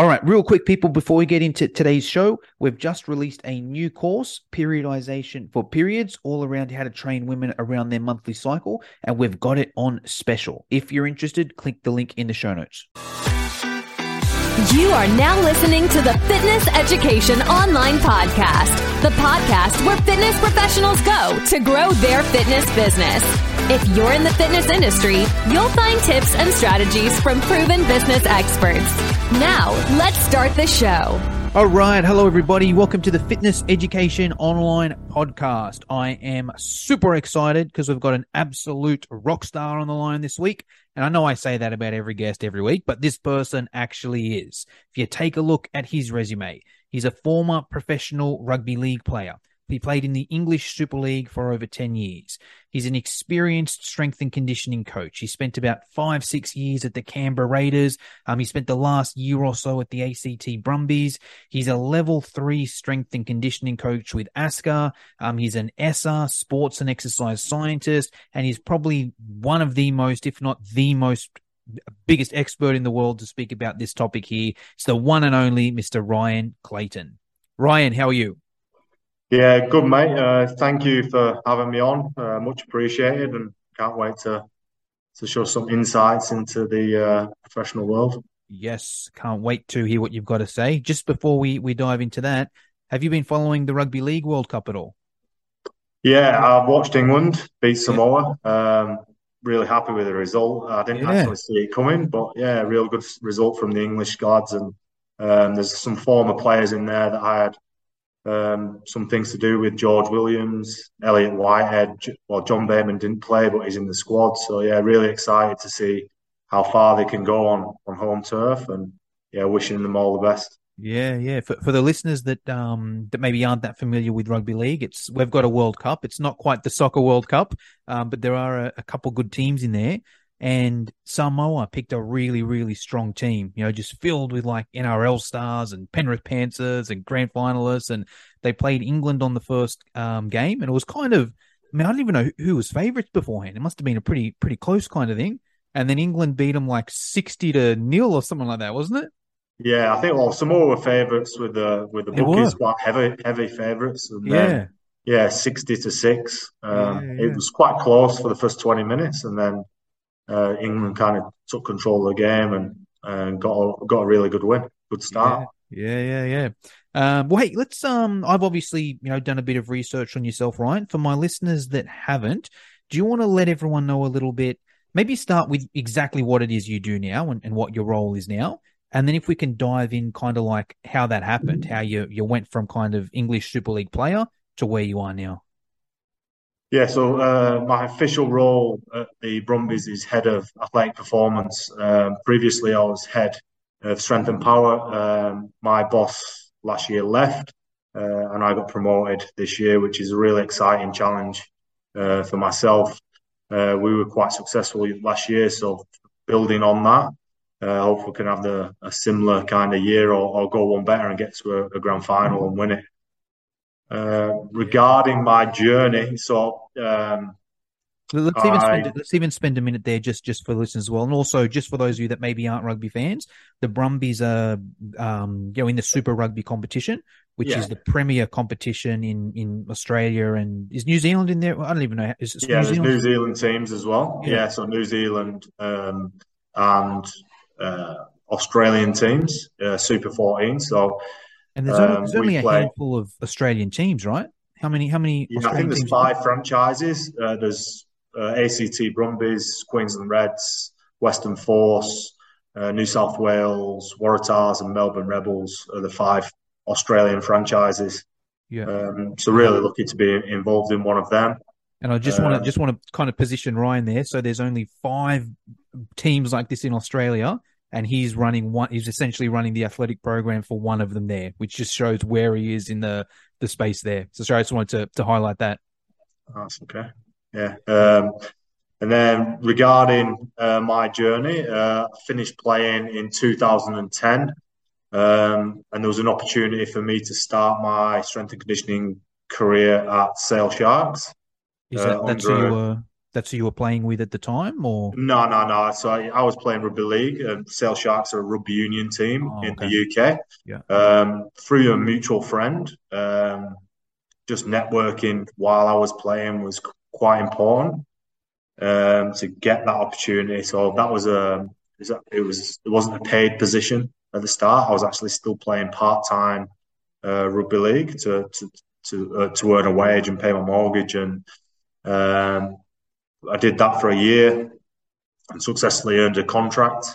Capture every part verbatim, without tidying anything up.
All right, real quick, people, before we get into today's show, we've just released a new course, Periodization for Periods, all around how to train women around their monthly cycle, and we've got it on special. If you're interested, click the link in the show notes. You are now listening to the Fitness Education Online Podcast, the podcast where fitness professionals go to grow their fitness business. If you're in the fitness industry, you'll find tips and strategies from proven business experts. Now, let's start the show. All right. Hello, everybody. Welcome to the Fitness Education Online Podcast. I am super excited because we've got an absolute rock star on the line this week. And I know I say that about every guest every week, but this person actually is. If you take a look at his resume, he's a former professional rugby league player. He played in the English Super League for over ten years. He's an experienced strength and conditioning coach. He spent about five, six years at the Canberra Raiders. Um, he spent the last year or so at the A C T Brumbies. He's a level three strength and conditioning coach with ASCA. Um, he's an ESSA, sports and exercise scientist, and he's probably one of the most, if not the most, biggest expert in the world to speak about this topic here. It's the one and only Mister Ryan Clayton. Ryan, how are you? Yeah, good, mate. Uh, thank you for having me on. Uh, much appreciated, and can't wait to to show some insights into the uh, professional world. Yes, can't wait to hear what you've got to say. Just before we, we dive into that, have you been following the Rugby League World Cup at all? Yeah, I've watched England beat Samoa. Um, really happy with the result. I didn't yeah. actually see it coming, but yeah, real good result from the English guards. And um, there's some former players in there that I had Um, some things to do with George Williams, Elliot Whitehead. Well, John Bayman didn't play, but he's in the squad. So, yeah, really excited to see how far they can go on, on home turf, and, yeah, wishing them all the best. Yeah, yeah. For, for the listeners that um that maybe aren't that familiar with rugby league, it's we've got a World Cup. It's not quite the Soccer World Cup, um, but there are a, a couple good teams in there. And Samoa picked a really, really strong team, you know, just filled with like N R L stars and Penrith Panthers and grand finalists. And they played England on the first um, game. And it was kind of, I mean, I don't even know who was favourites beforehand. It must have been a pretty, pretty close kind of thing. And then England beat them like sixty to nil or something like that, wasn't it? Yeah, I think, well, Samoa were favourites with the, with the bookies, quite heavy, heavy favourites. And yeah. Then, yeah, sixty to six. Um, yeah, yeah. It was quite close for the first twenty minutes. And then, Uh, England kind of took control of the game and uh, got a, got a really good win, good start. Yeah, yeah, yeah. yeah. Um, well, hey, let's. Um, I've obviously you know done a bit of research on yourself, Ryan. For my listeners that haven't, do you want to let everyone know a little bit? Maybe start with exactly what it is you do now and, and what your role is now, and then if we can dive in, kind of like how that happened, how you you went from kind of English Super League player to where you are now. Yeah, so uh, my official role at the Brumbies is Head of Athletic Performance. Um, previously, I was Head of Strength and Power. Um, my boss last year left, uh, and I got promoted this year, which is a really exciting challenge uh, for myself. Uh, we were quite successful last year, so building on that, uh, hopefully we can have the, a similar kind of year or, or go one better and get to a, a grand final and win it. Uh, regarding my journey, so um, let's, I, even spend, let's even spend a minute there just, just for listeners as well, and also just for those of you that maybe aren't rugby fans, the Brumbies are um, you know in the Super Rugby competition, which yeah. is the premier competition in, in Australia, and is New Zealand in there? I don't even know. Is it yeah, New there's Zealand? New Zealand teams as well. Yeah, yeah so New Zealand um, and uh, Australian teams, uh, Super fourteen. So. And there's only, there's only um, a play, handful of Australian teams, right? How many? How many? Yeah, I think there's five there? franchises. Uh, there's uh, A C T Brumbies, Queensland Reds, Western Force, uh, New South Wales Waratahs, and Melbourne Rebels are the five Australian franchises. Yeah. Um, so really lucky to be involved in one of them. And I just uh, want to just want to kind of position Ryan there. So there's only five teams like this in Australia. And he's running one. He's essentially running the athletic program for one of them there, which just shows where he is in the, the space there. So, sorry, I just wanted to, to highlight that. That's okay. Yeah. Um, and then regarding uh, my journey, uh, I finished playing in two thousand ten, um, and there was an opportunity for me to start my strength and conditioning career at Sale Sharks. Is that uh, that's who you were? that's who you were playing with at the time, or? No, no, no. So I, I was playing rugby league, and Sale Sharks are a rugby union team oh, in okay. the U K. Yeah. Um, through a mutual friend, um, just networking while I was playing was quite important um, to get that opportunity. So that was a it was it wasn't a paid position at the start. I was actually still playing part time uh, rugby league to to to, uh, to earn a wage and pay my mortgage and. Um, I did that for a year and successfully earned a contract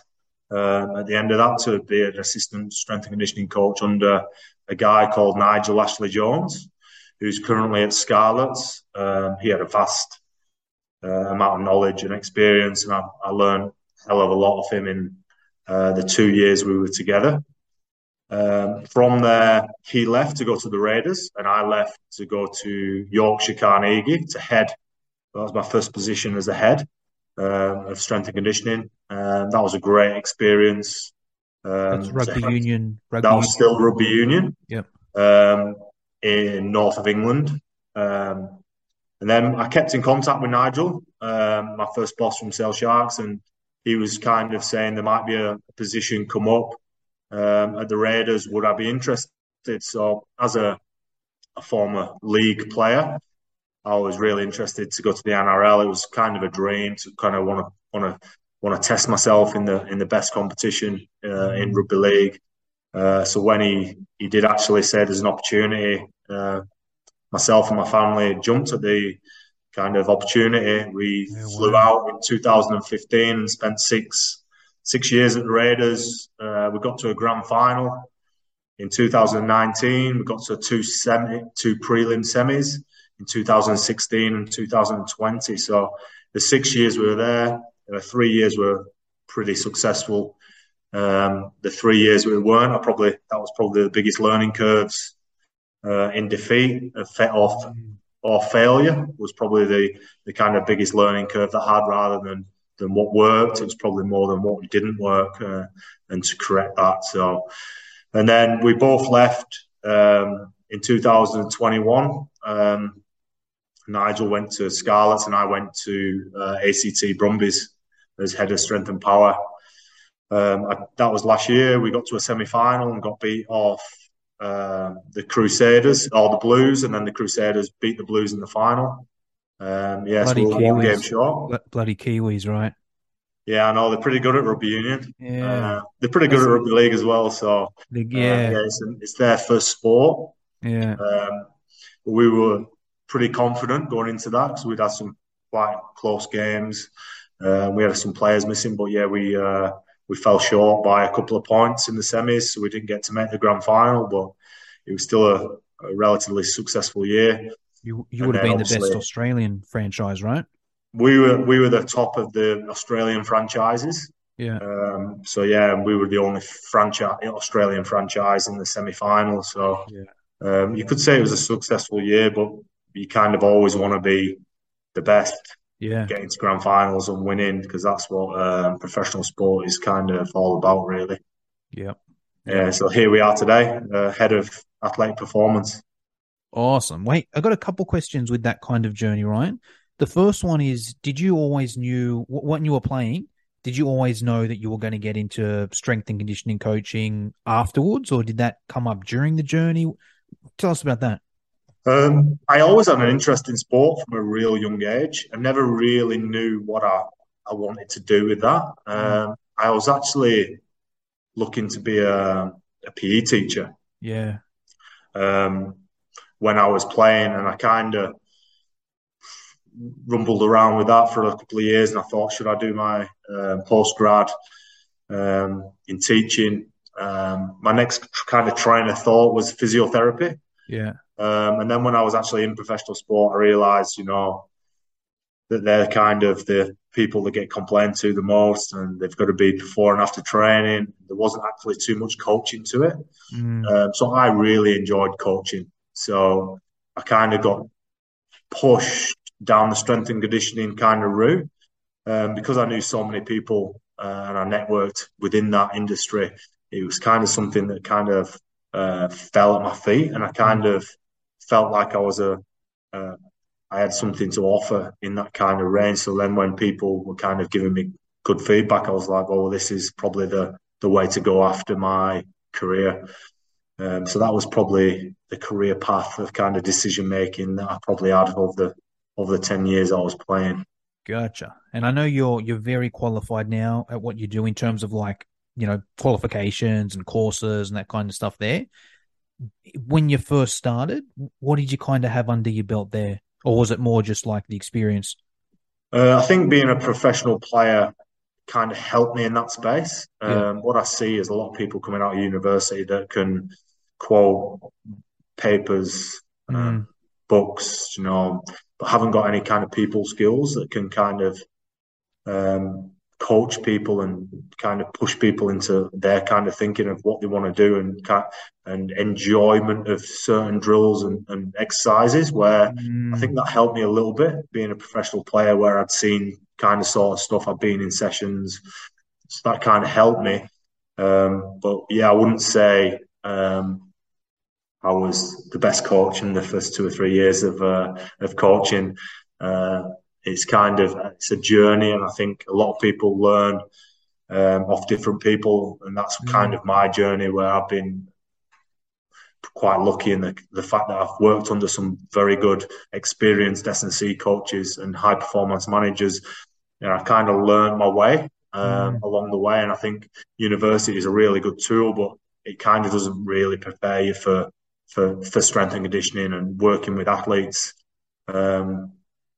um, at the end of that to be an assistant strength and conditioning coach under a guy called Nigel Ashley Jones, who's currently at Scarlets. Um, he had a vast uh, amount of knowledge and experience, and I, I learned a hell of a lot of him in uh, the two years we were together. Um, from there, he left to go to the Raiders, and I left to go to Yorkshire Carnegie to head. That was my first position as a head um, of strength and conditioning. Um, that was a great experience. Um, That's rugby so union. Rugby that was still rugby union. Yep. Um, in north of England. Um, and then I kept in contact with Nigel, um, my first boss from Sale Sharks, and he was kind of saying there might be a position come up um, at the Raiders. Would I be interested? So as a, a former league player, I was really interested to go to the N R L. It was kind of a dream to kind of want to want to want to test myself in the in the best competition uh, in rugby league. Uh, so when he, he did actually say there's an opportunity, uh, myself and my family jumped at the kind of opportunity. We yeah, wow. flew out in two thousand fifteen and spent six six years at the Raiders. Uh, we got to a grand final in two thousand nineteen. We got to two semi, two prelim semis. In two thousand sixteen and two thousand twenty. So the six years we were there, the three years were pretty successful. Um, the three years we weren't, I probably that was probably the biggest learning curves uh, in defeat or, or failure was probably the, the kind of biggest learning curve that I had rather than, than what worked. It was probably more than what didn't work uh, and to correct that. So, and then we both left um, in two thousand twenty-one. Um, Nigel went to Scarlets and I went to uh, A C T Brumbies as head of strength and power. Um, I, that was last year. We got to a semi-final and got beat off uh, the Crusaders or the Blues, and then the Crusaders beat the Blues in the final. Um, yes, bloody we were Kiwis. One game short. Bloody Kiwis, right? Yeah, I know. They're pretty good at rugby union. Yeah, uh, they're pretty good That's... at rugby league as well. So the, yeah, uh, yeah it's, it's their first sport. Yeah. Um, We were pretty confident going into that because we'd had some quite close games. Uh, we had some players missing, but yeah, we uh, we fell short by a couple of points in the semis, so we didn't get to make the grand final. But it was still a, a relatively successful year. You you and would have been the best Australian franchise, right? We were we were the top of the Australian franchises. Yeah. Um, so yeah, we were the only franchise Australian franchise in the semi-final. So. Yeah. Um, you could say it was a successful year, but you kind of always want to be the best, yeah. Getting to grand finals and winning, because that's what um, professional sport is kind of all about, really. Yeah. Yeah. So here we are today, uh, head of athletic performance. Awesome. Wait, I got a couple questions with that kind of journey, Ryan. The first one is: Did you always knew when you were playing? Did you always know that you were going to get into strength and conditioning coaching afterwards, or did that come up during the journey? Tell us about that. Um, I always had an interest in sport from a real young age. I never really knew what I, I wanted to do with that. Um, I was actually looking to be a, a P E teacher. Yeah. Um, when I was playing, and I kind of rumbled around with that for a couple of years, and I thought, should I do my uh, postgrad um, in teaching? Um, my next kind of train of thought was physiotherapy. Yeah. Um, and then when I was actually in professional sport, I realised, you know, that they're kind of the people that get complained to the most, and they've got to be before and after training. There wasn't actually too much coaching to it. Mm. Um, so I really enjoyed coaching. So I kind of got pushed down the strength and conditioning kind of route um, because I knew so many people uh, and I networked within that industry. It was kind of something that kind of uh, fell at my feet, and I kind of felt like I was a, uh, I I had something to offer in that kind of range. So then when people were kind of giving me good feedback, I was like, oh, this is probably the, the way to go after my career. Um, so that was probably the career path of kind of decision-making that I probably had over the, over the ten years I was playing. Gotcha. And I know you're you're very qualified now at what you do in terms of like, you know, qualifications and courses and that kind of stuff there. When you first started, what did you kind of have under your belt there? Or was it more just like the experience? Uh, I think being a professional player kind of helped me in that space. Um, yeah. What I see is a lot of people coming out of university that can quote papers, mm. um, books, you know, but haven't got any kind of people skills that can kind of um, coach people and kind of push people into their kind of thinking of what they want to do and and enjoyment of certain drills and, and exercises where mm. I think that helped me a little bit being a professional player where I'd seen kind of sort of stuff. I've been in sessions. So that kind of helped me. Um, but yeah, I wouldn't say um, I was the best coach in the first two or three years of uh, of coaching. Uh, it's kind of, it's a journey. And I think a lot of people learn um, off different people. And that's mm. kind of my journey where I've been quite lucky in the, the fact that I've worked under some very good experienced S and C coaches and high performance managers. You know, I kind of learned my way um, mm. along the way. And I think university is a really good tool, but it kind of doesn't really prepare you for, for, for strength and conditioning and working with athletes um,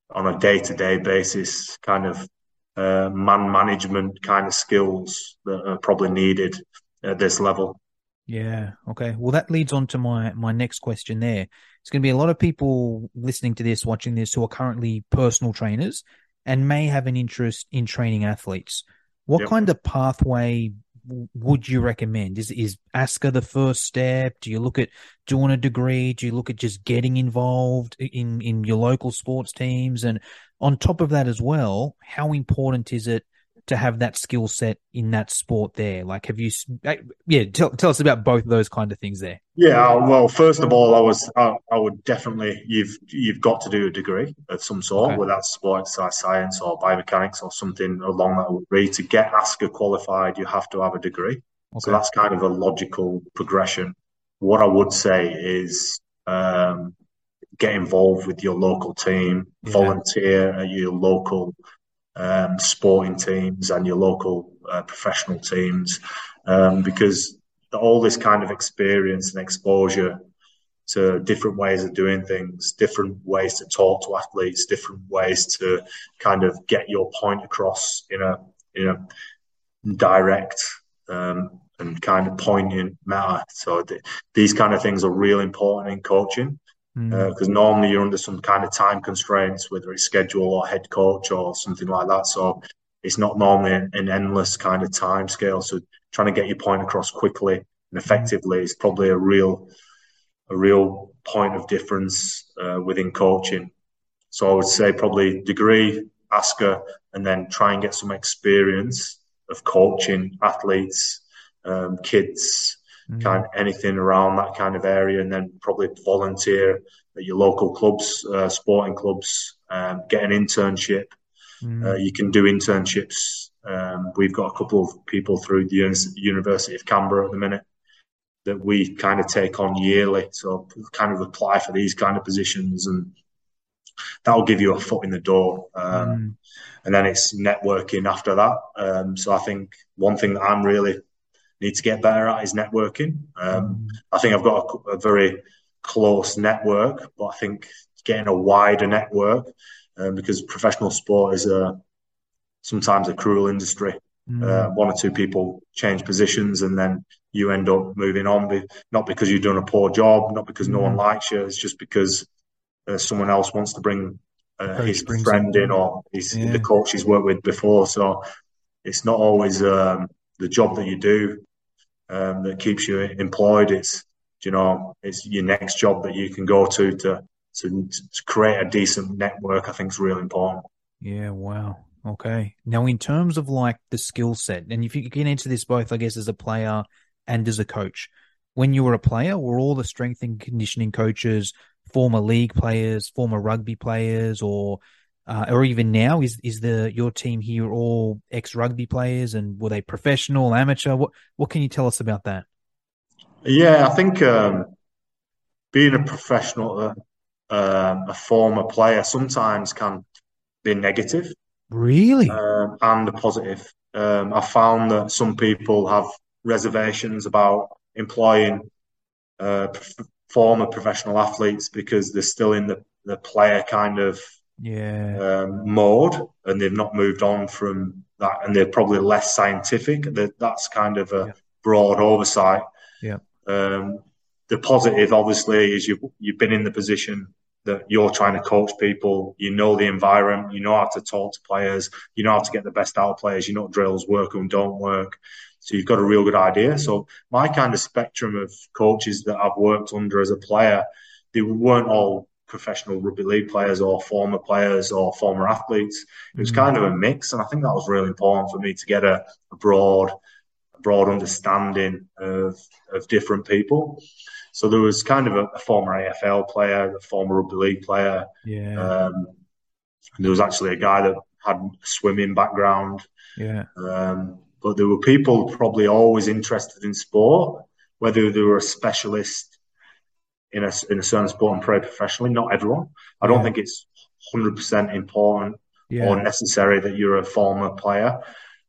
on a day-to-day basis, kind of uh, man management kind of skills that are probably needed at this level. Yeah. Okay. Well, that leads on to my, my next question there. It's going to be a lot of people listening to this, watching this, who are currently personal trainers and may have an interest in training athletes. What yep. kind of pathway w- would you recommend? Is is ASCA the first step? Do you look at doing a degree? Do you look at just getting involved in, in your local sports teams? And on top of that as well, how important is it to have that skill set in that sport there? Like, have you, yeah, tell, tell us about both of those kind of things there. Yeah. Well, first of all, I was, I, I would definitely, you've, you've got to do a degree of some sort, okay. whether that's sports science or biomechanics or something along that way. To get ASCA qualified, you have to have a degree. Okay. So that's kind of a logical progression. What I would say is, um, get involved with your local team, yeah. volunteer at your local Um, sporting teams and your local uh, professional teams um, because all this kind of experience and exposure to different ways of doing things, different ways to talk to athletes, different ways to kind of get your point across in a, in a direct um, and kind of poignant manner. So th- these kind of things are really important in coaching. Because uh, normally you're under some kind of time constraints, whether it's schedule or head coach or something like that. So it's not normally an, an endless kind of time scale. So trying to get your point across quickly and effectively is probably a real, a real point of difference uh, within coaching. So I would say probably degree, ASCA, and then try and get some experience of coaching athletes, um, kids, Mm. kind of anything around that kind of area, and then probably volunteer at your local clubs, uh, sporting clubs, um, get an internship. Mm. Uh, you can do internships. Um, we've got a couple of people through the University of Canberra at the minute that we kind of take on yearly. So kind of apply for these kind of positions, and that'll give you a foot in the door. Um, mm. And then it's networking after that. Um, so I think one thing that I'm really need to get better at is networking. Um, I think I've got a, a very close network, but I think getting a wider network um, because professional sport is a, sometimes a cruel industry. Mm. Uh, one or two people change positions and then you end up moving on, be, not because you've done a poor job, not because mm. no one likes you, it's just because uh, someone else wants to bring uh, his friend in or his, yeah. the coach he's worked with before. So it's not always um, the job that you do. Um, that keeps you employed. It's, you know, it's your next job that you can go to to, to to create a decent network. I think is really important. Yeah. Wow. Okay. Now, in terms of like the skill set, and if you can answer this both, I guess, as a player and as a coach, when you were a player, were all the strength and conditioning coaches former league players, former rugby players, or uh, or even now? Is is the your team here all ex-rugby players, and were they professional, amateur? What what can you tell us about that? Yeah, I think um, being a professional, uh, uh, a former player, sometimes can be negative. Really? Um, and a positive. Um, I found that some people have reservations about employing uh, prof- former professional athletes because they're still in the, the player kind of yeah um, mode, and they've not moved on from that, and they're probably less scientific. They're, that's kind of a yeah. broad oversight. Yeah. Um, the positive, obviously, is you've, you've been in the position that you're trying to coach people, you know the environment, you know how to talk to players, you know how to get the best out of players, you know what drills work and don't work. So you've got a real good idea. So my kind of spectrum of coaches that I've worked under as a player, they weren't all professional rugby league players or former players or former athletes. It was kind of a mix, and I think that was really important for me to get a, a broad a broad understanding of of different people. So there was kind of a, a former A F L player, a former rugby league player. Yeah. Um, and there was actually a guy that had a swimming background. Yeah. Um, but there were people probably always interested in sport, whether they were a specialist in a, in a certain sport and played professionally. Not everyone. I don't yeah. think it's one hundred percent important yeah. or necessary that you're a former player.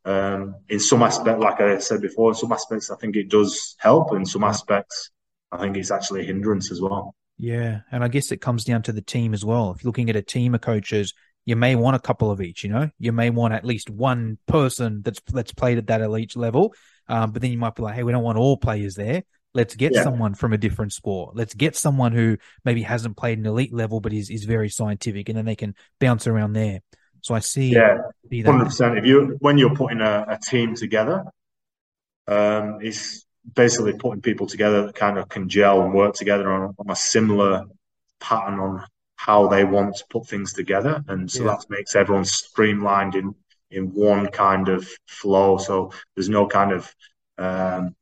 Um, in some aspects, like I said before, in some aspects I think it does help. In some aspects, I think it's actually a hindrance as well. Yeah, and I guess it comes down to the team as well. If you're looking at a team of coaches, you may want a couple of each, you know? You may want at least one person that's that's played at that elite level, um, but then you might be like, hey, we don't want all players there. Let's get yeah. someone from a different sport. Let's get someone who maybe hasn't played an elite level but is, is very scientific, and then they can bounce around there. So I see. Yeah, see that. one hundred percent. If you, when you're putting a, a team together, um, it's basically putting people together that kind of can gel and work together on, on a similar pattern on how they want to put things together. And so yeah. that makes everyone streamlined in, in one kind of flow. So there's no kind of um,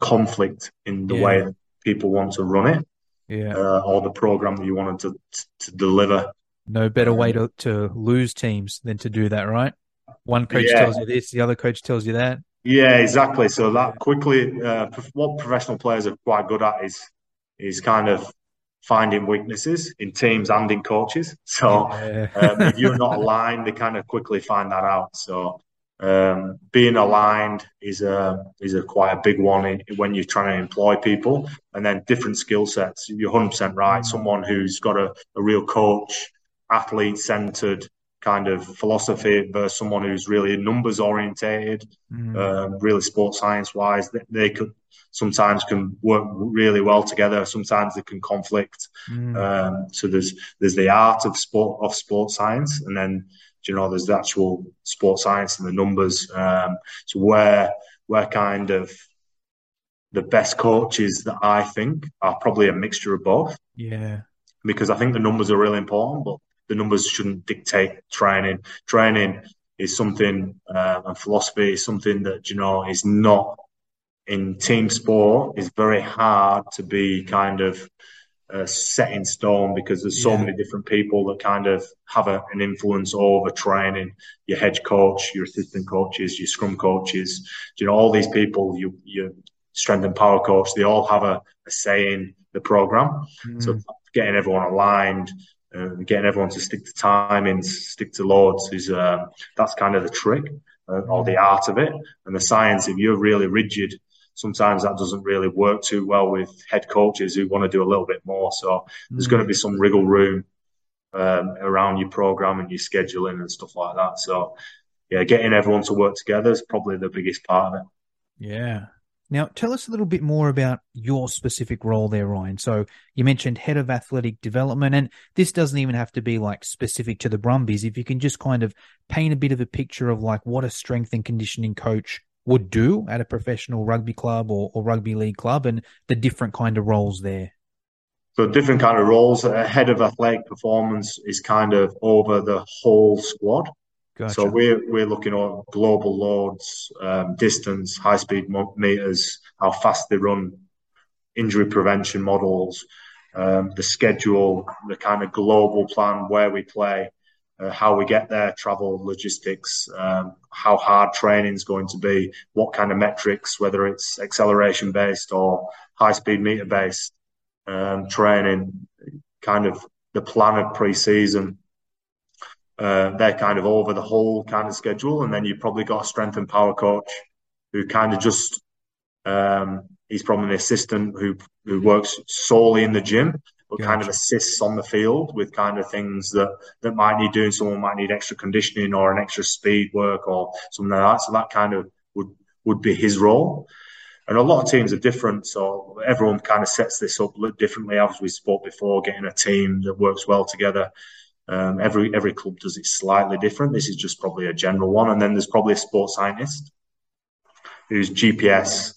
conflict in the yeah. way that people want to run it yeah. uh, or the program that you wanted to, to deliver. No better way to, to lose teams than to do that, right? One coach yeah. tells you this, the other coach tells you that. Yeah, exactly. So that quickly, uh, what professional players are quite good at is is kind of finding weaknesses in teams and in coaches. So yeah. um, if you're not aligned, they kind of quickly find that out. So um, being aligned is a is a quite a big one in, when you're trying to employ people. And then different skill sets. You're one hundred percent right. Someone who's got a, a real coach, athlete-centered kind of philosophy versus someone who's really numbers orientated, mm. um, really sports science wise. They, they could sometimes can work really well together. Sometimes they can conflict. Mm. Um, so there's there's the art of sport of sports science, and then you know there's the actual sports science and the numbers. Um, so where where kind of the best coaches that I think are probably a mixture of both. Yeah, because I think the numbers are really important, but the numbers shouldn't dictate training. Training is something, uh, and philosophy is something that, you know, is not in team sport. It's very hard to be kind of uh, set in stone because there's so yeah. many different people that kind of have a, an influence over training. Your head coach, your assistant coaches, your scrum coaches, you know, all these people, you, your strength and power coach, they all have a, a say in the program. Mm. So getting everyone aligned, Uh, getting everyone to stick to timings, stick to loads, is uh, that's kind of the trick uh, or the art of it. And the science, if you're really rigid, sometimes that doesn't really work too well with head coaches who want to do a little bit more. So mm-hmm. there's going to be some wriggle room um, around your program and your scheduling and stuff like that. So, yeah, getting everyone to work together is probably the biggest part of it. Yeah. Now, tell us a little bit more about your specific role there, Ryan. So you mentioned head of athletic development, and this doesn't even have to be like specific to the Brumbies. If you can just kind of paint a bit of a picture of like what a strength and conditioning coach would do at a professional rugby club or, or rugby league club and the different kind of roles there. So different kind of roles. A head of athletic performance is kind of over the whole squad. Gotcha. So we're we're looking at global loads, um, distance, high speed meters, how fast they run, injury prevention models, um, the schedule, the kind of global plan, where we play, uh, how we get there, travel, logistics, um, how hard training's going to be, what kind of metrics, whether it's acceleration based or high speed meter based um, training, kind of the plan of pre-season. Uh, they're kind of over the whole kind of schedule, and then you've probably got a strength and power coach who kind of just um, he's probably an assistant who who works solely in the gym, but gotcha. Kind of assists on the field with kind of things that, that might need doing. Someone might need extra conditioning or an extra speed work or something like that. So that kind of would would be his role. And a lot of teams are different, so everyone kind of sets this up differently. As we spoke before, getting a team that works well together. Um, every every club does it slightly different. This is just probably a general one. And then there's probably a sports scientist who's G P S,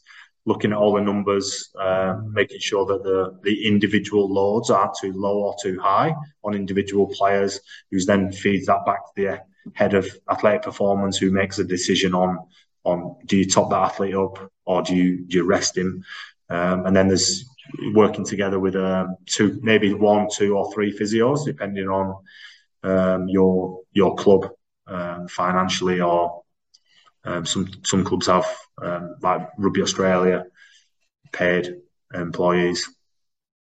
looking at all the numbers, uh, making sure that the, the individual loads aren't too low or too high on individual players, who's then feeds that back to the head of athletic performance, who makes a decision on on do you top that athlete up or do you do you rest him? Um, and then there's working together with um, two, maybe one, two, or three physios, depending on um, your your club um, financially, or um, some some clubs have um, like Rugby Australia paid employees.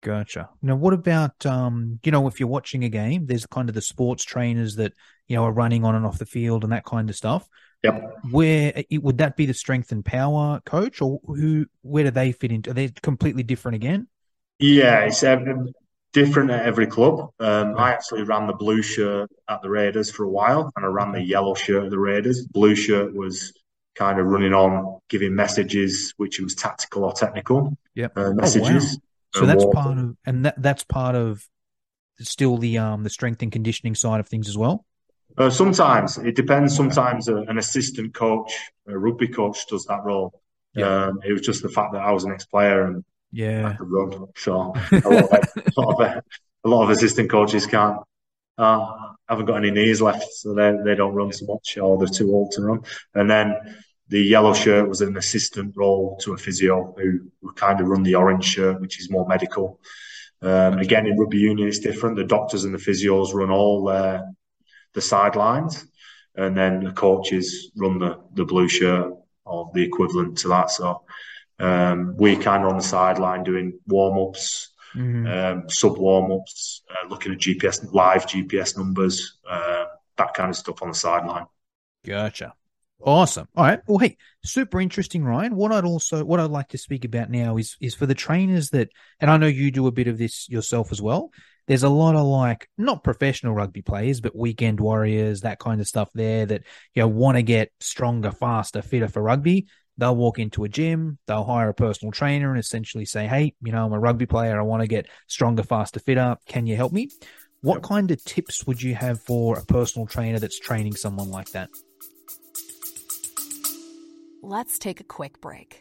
Gotcha. Now, what about um, you know, if you're watching a game, there's kind of the sports trainers that you know are running on and off the field and that kind of stuff. Yep. Where would that be the strength and power coach, or who? Where do they fit into? Are they completely different again? Yeah, it's um, different at every club. Um, I actually ran the blue shirt at the Raiders for a while, and I ran the yellow shirt at the Raiders. Blue shirt was kind of running on, giving messages, which was tactical or technical. Yep. Uh, messages. Oh, wow. So that's water. part of, and that, that's part of still the um the strength and conditioning side of things as well. Uh, sometimes it depends. Sometimes uh, an assistant coach, a rugby coach, does that role. Yeah. Um, it was just the fact that I was an ex-player and yeah, I could run. So a lot of, a lot of, a lot of assistant coaches can't. Uh, haven't got any knees left, so they they don't run so much, or they're too old to run. And then the yellow shirt was an assistant role to a physio who would kind of run the orange shirt, which is more medical. Um, again, in rugby union, it's different. The doctors and the physios run all their the sidelines, and then the coaches run the, the blue shirt or the equivalent to that. So um, we kind of on the sideline doing warm-ups, mm-hmm. um, sub-warm-ups, uh, looking at G P S, live G P S numbers, uh, that kind of stuff on the sideline. Gotcha. Awesome. All right. Well, hey, super interesting, Ryan. What I'd also, what I'd like to speak about now is, is for the trainers that, and I know you do a bit of this yourself as well. There's a lot of like, not professional rugby players, but weekend warriors, that kind of stuff there that, you know, want to get stronger, faster, fitter for rugby. They'll walk into a gym, they'll hire a personal trainer and essentially say, hey, you know, I'm a rugby player. I want to get stronger, faster, fitter. Can you help me? What kind of tips would you have for a personal trainer that's training someone like that? Let's take a quick break.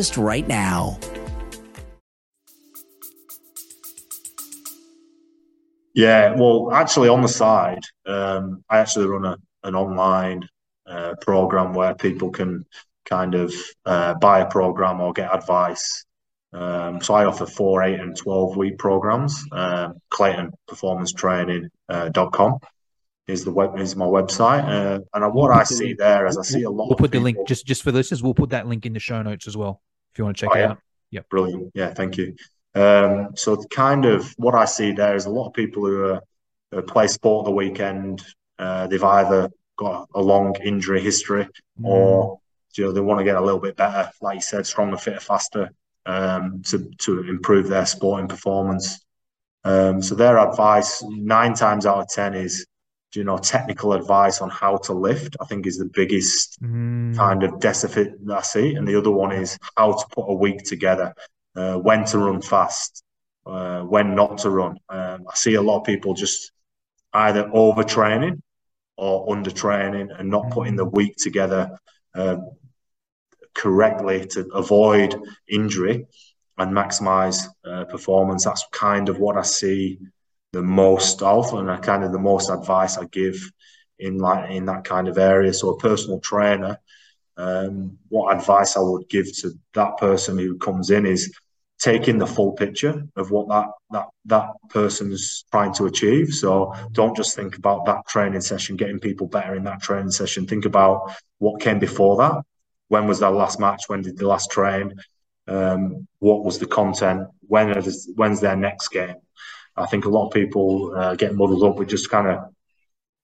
right now. Yeah, well, actually, on the side, um, I actually run a, an online uh, program where people can kind of uh, buy a program or get advice. Um, so I offer four, eight, and twelve week programs. Um, clayton performance training dot com is the web is my website, uh, and what I see there is I see a lot. We'll put of people, the link just just for listeners. We'll put that link in the show notes as well, if you want to check oh, it yeah. out. Yeah, brilliant. Yeah, thank you. Um, so kind of what I see there is a lot of people who are, uh, play sport the weekend. Uh, they've either got a long injury history or you know, they want to get a little bit better, like you said, stronger, fitter, faster, um, to, to improve their sporting performance. Um, so their advice, nine times out of ten, is you know, technical advice on how to lift, I think is the biggest mm. kind of deficit that I see. And the other one is how to put a week together, uh, when to run fast, uh, when not to run. Um, I see a lot of people just either overtraining or undertraining and not putting the week together uh, correctly to avoid injury and maximise uh, performance. That's kind of what I see the most of, and I kind of the most advice I give in like in that kind of area. So a personal trainer, um, what advice I would give to that person who comes in is taking the full picture of what that that that person's trying to achieve. So don't just think about that training session, getting people better in that training session. Think about what came before that. When was their last match? When did they last train? Um, what was the content? When are this, when's their next game? I think a lot of people uh, get muddled up with just kind of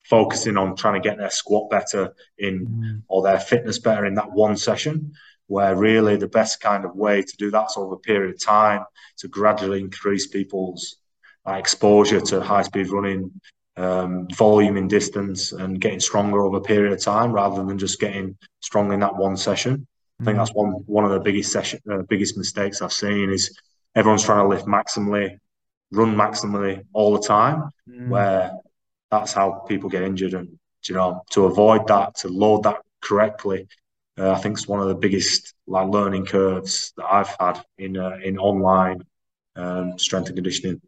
focusing on trying to get their squat better in or their fitness better in that one session, where really the best kind of way to do that's over a period of time to gradually increase people's uh, exposure to high-speed running, um, volume in distance, and getting stronger over a period of time rather than just getting strong in that one session. I think that's one one of the biggest session, uh, biggest mistakes I've seen is everyone's trying to lift maximally, run maximally all the time, mm. where that's how people get injured. And, you know, to avoid that, to load that correctly, uh, I think it's one of the biggest like learning curves that I've had in uh, in online um, strength and conditioning.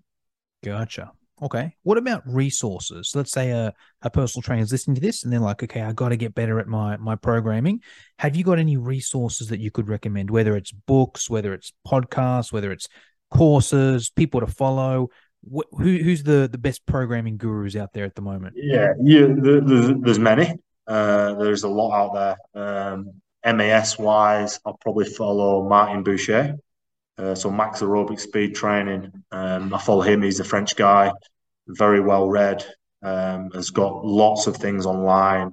Gotcha. Okay. What about resources? Let's say a, a personal trainer is listening to this and they're like, okay, I got to get better at my, my programming. Have you got any resources that you could recommend, whether it's books, whether it's podcasts, whether it's courses, people to follow? Wh who, who's the, the best programming gurus out there at the moment? Yeah, yeah there's, there's many. Uh, there's a lot out there. Um, M A S-wise, I'll probably follow Martin Boucher. Uh, so max aerobic speed training. Um, I follow him. He's a French guy, very well read. Um, has got lots of things online.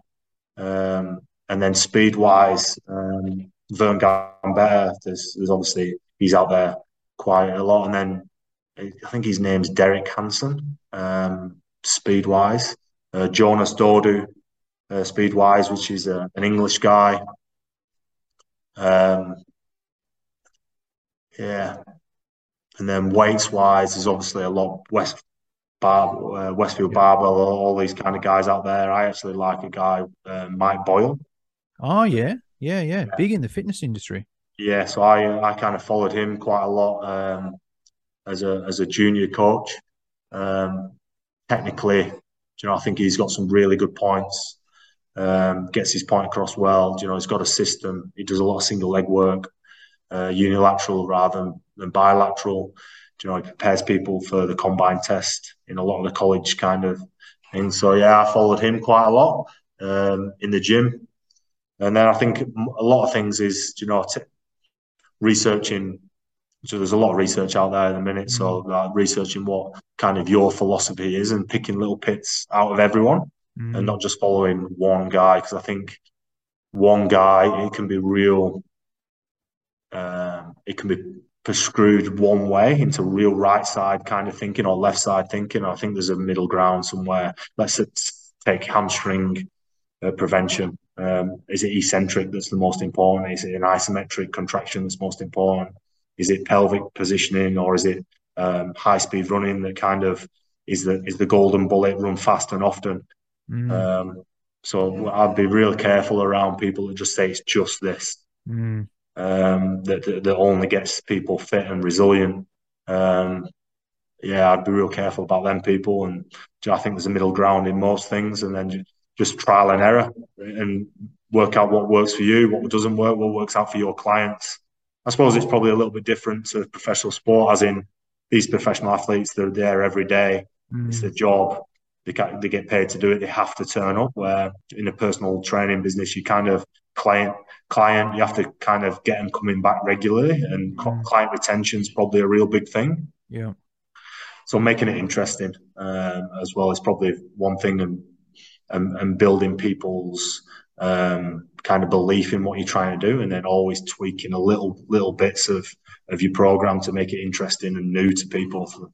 Um, and then speed wise, um, Verne Gambert. There's, there's obviously he's out there quite a lot. And then I think his name's Derek Hansen. Um, speed wise, uh, Jonas Dodu, uh, speed wise, which is a, an English guy. Um, Yeah, and then weights wise, there's obviously a lot of West Bar, uh, Westfield Barbell, all these kind of guys out there. I actually like a guy, uh, Mike Boyle. Oh yeah, yeah, yeah, yeah, big in the fitness industry. Yeah, so I I kind of followed him quite a lot um, as a as a junior coach. Um, technically, you know, I think he's got some really good points. Um, gets his point across well. You know, he's got a system. He does a lot of single leg work. Uh, unilateral rather than, than bilateral. You know, it prepares people for the combined test in a lot of the college kind of things. So yeah, I followed him quite a lot um, in the gym. And then I think a lot of things is, you know, t researching. So there's a lot of research out there in a minute. So uh, researching what kind of your philosophy is and picking little bits out of everyone mm. and not just following one guy. Because I think one guy, it can be real... Um, it can be prescribed one way into real right side kind of thinking or left side thinking. I think there's a middle ground somewhere. Let's take hamstring uh, prevention. Um, is it eccentric that's the most important? Is it an isometric contraction that's most important? Is it pelvic positioning or is it um, high speed running that kind of is the is the golden bullet, run fast and often? Mm. Um, so I'd be real careful around people that just say it's just this. Mm. Um, that, that, that only gets people fit and resilient. Um, yeah, I'd be real careful about them people. And I think there's a middle ground in most things. And then just trial and error and work out what works for you, what doesn't work, what works out for your clients. I suppose it's probably a little bit different to professional sport, as in these professional athletes, they're there every day. Mm. It's their job. They, can't, they get paid to do it. They have to turn up. Where in a personal training business, you kind of client client, you have to kind of get them coming back regularly, and mm. client retention is probably a real big thing. Yeah. So making it interesting um, as well is probably one thing, and and, and building people's um, kind of belief in what you're trying to do, and then always tweaking a little little bits of of your program to make it interesting and new to people. So,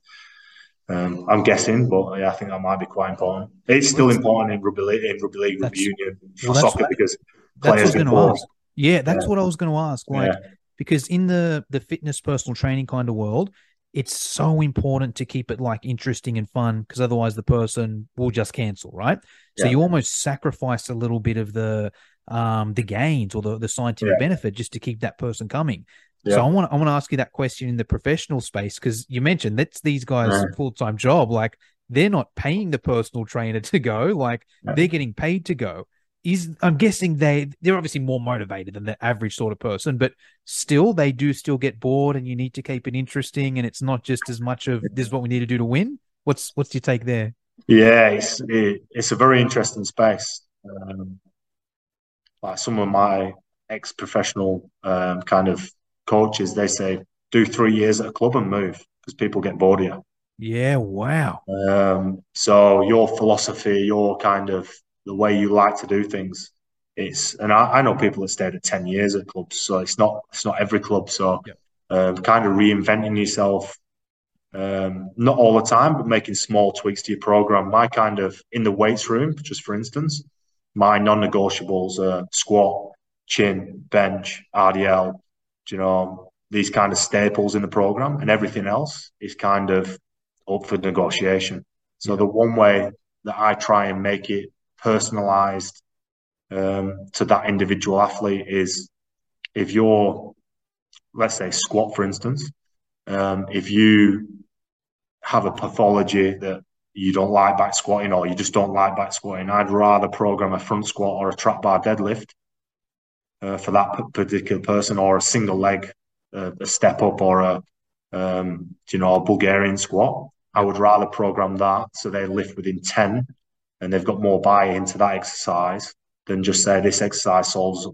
Um, I'm guessing, but yeah, I think that might be quite important. It's still important in rugby league, in rugby league, rugby union for well, soccer, because players get bored. Yeah, that's yeah. what I was going to ask. Like, yeah. because in the the fitness personal training kind of world, it's so important to keep it like interesting and fun, because otherwise the person will just cancel, right? Yeah. So you almost sacrifice a little bit of the um, the gains or the, the scientific yeah. benefit just to keep that person coming. Yeah. So I want I want to ask you that question in the professional space, because you mentioned that's these guys' right. full-time job. Like, they're not paying the personal trainer to go. Like, right. they're getting paid to go. Is I'm guessing they, they're obviously more motivated than the average sort of person, but still, they do still get bored, and you need to keep it interesting, and it's not just as much of this is what we need to do to win. What's what's your take there? Yeah, it's, it, it's a very interesting space. Um, like some of my ex-professional um, kind of coaches, they say, do three years at a club and move, because people get bored of you. Yeah, wow. Um, so your philosophy, your kind of the way you like to do things. It's, and I, I know people that stayed at ten years at clubs, so it's not, it's not every club. So yeah. um, kind of reinventing yourself, um, not all the time, but making small tweaks to your program. My kind of, in the weights room, just for instance, my non-negotiables are squat, chin, bench, R D L, you know, these kind of staples in the program, and everything else is kind of up for negotiation. So yeah. the one way that I try and make it personalized um, to that individual athlete is, if you're, let's say, squat, for instance, um, if you have a pathology that you don't like back squatting, or you just don't like back squatting, I'd rather program a front squat or a trap bar deadlift uh, for that particular person, or a single leg, uh, a step up, or a um, you know, a Bulgarian squat. I would rather program that so they lift within ten. And they've got more buy-in to that exercise than just say this exercise solves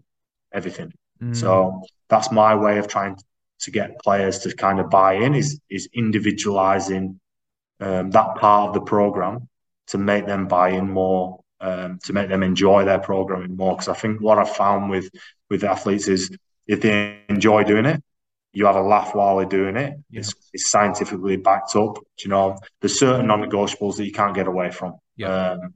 everything. Mm. So that's my way of trying to get players to kind of buy in, is is individualizing um, that part of the program to make them buy in more, um, to make them enjoy their programming more. Because I think what I've found with with athletes is, if they enjoy doing it, you have a laugh while they're doing it. Yeah. It's, it's scientifically backed up. You know, there's certain non-negotiables that you can't get away from. Yeah. Um,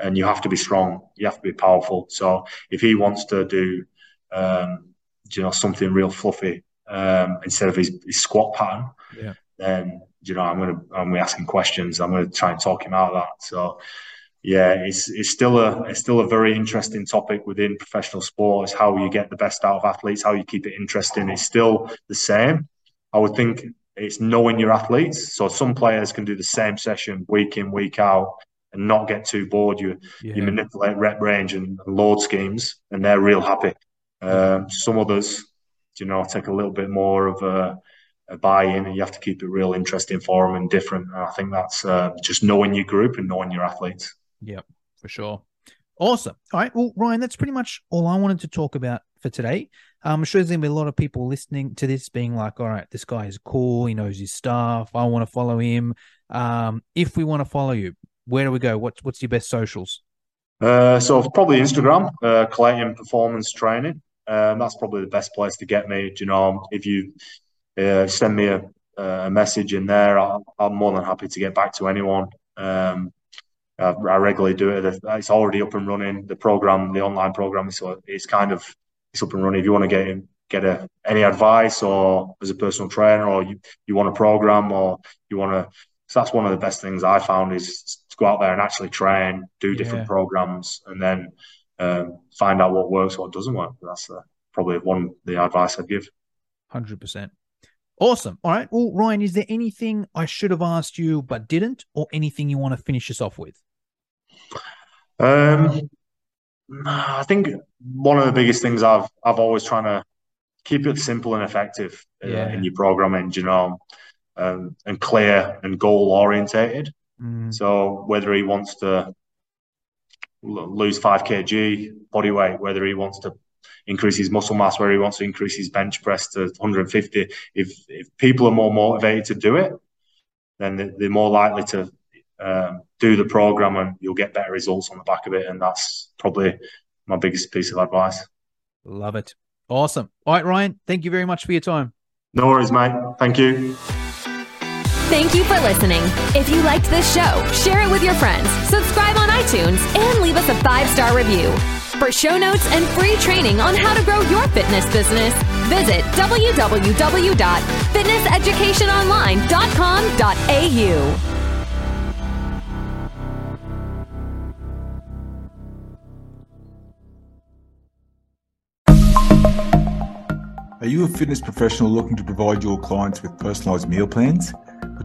and you have to be strong. You have to be powerful. So if he wants to do, um, you know, something real fluffy um, instead of his, his squat pattern, yeah. then, you know, I'm gonna I'm gonna ask him questions. I'm gonna try and talk him out of that. So yeah, it's it's still a it's still a very interesting topic within professional sports. How you get the best out of athletes, how you keep it interesting. It's still the same. I would think it's knowing your athletes. So some players can do the same session week in, week out, and not get too bored. You yeah. you manipulate rep range and load schemes, and they're real happy. Um, some others, you know, take a little bit more of a, a buy-in, and you have to keep it real interesting for them and different. And I think that's uh, just knowing your group and knowing your athletes. Yeah, for sure. Awesome. All right. Well, Ryan, that's pretty much all I wanted to talk about for today. I'm sure there's going to be a lot of people listening to this being like, all right, this guy is cool. He knows his stuff. I want to follow him. Um, if we want to follow you, where do we go? What's what's your best socials? Uh, so probably Instagram, uh, Clayton Performance Training. Um, that's probably the best place to get me. You know, if you uh, send me a, a message in there, I'll, I'm more than happy to get back to anyone. Um, I, I regularly do it. It's already up and running. The program, the online program, so it's kind of it's up and running. If you want to get in, get a, any advice, or as a personal trainer, or you you want a program, or you want to. So that's one of the best things I found, is to go out there and actually train, do different yeah. programs, and then um, find out what works, what doesn't work. That's uh, probably one the advice I'd give. one hundred percent. Awesome. All right. Well, Ryan, is there anything I should have asked you but didn't, or anything you want to finish us off with? Um, I think one of the biggest things I've I've always trying to keep it simple and effective yeah. uh, in your programming, you know. Um, and clear and goal orientated. Mm. So whether he wants to l- lose five kilograms body weight, whether he wants to increase his muscle mass, whether he wants to increase his bench press to one hundred fifty, if if people are more motivated to do it, then they're more likely to um, do the program, and you'll get better results on the back of it. And that's probably my biggest piece of advice. Love it. Awesome. All right, Ryan, thank you very much for your time. No worries, mate. Thank you. Thank you for listening. If you liked this show, share it with your friends, subscribe on iTunes, and leave us a five-star review. For show notes and free training on how to grow your fitness business, visit w w w dot fitness education online dot com dot a u. Are you a fitness professional looking to provide your clients with personalised meal plans? Well,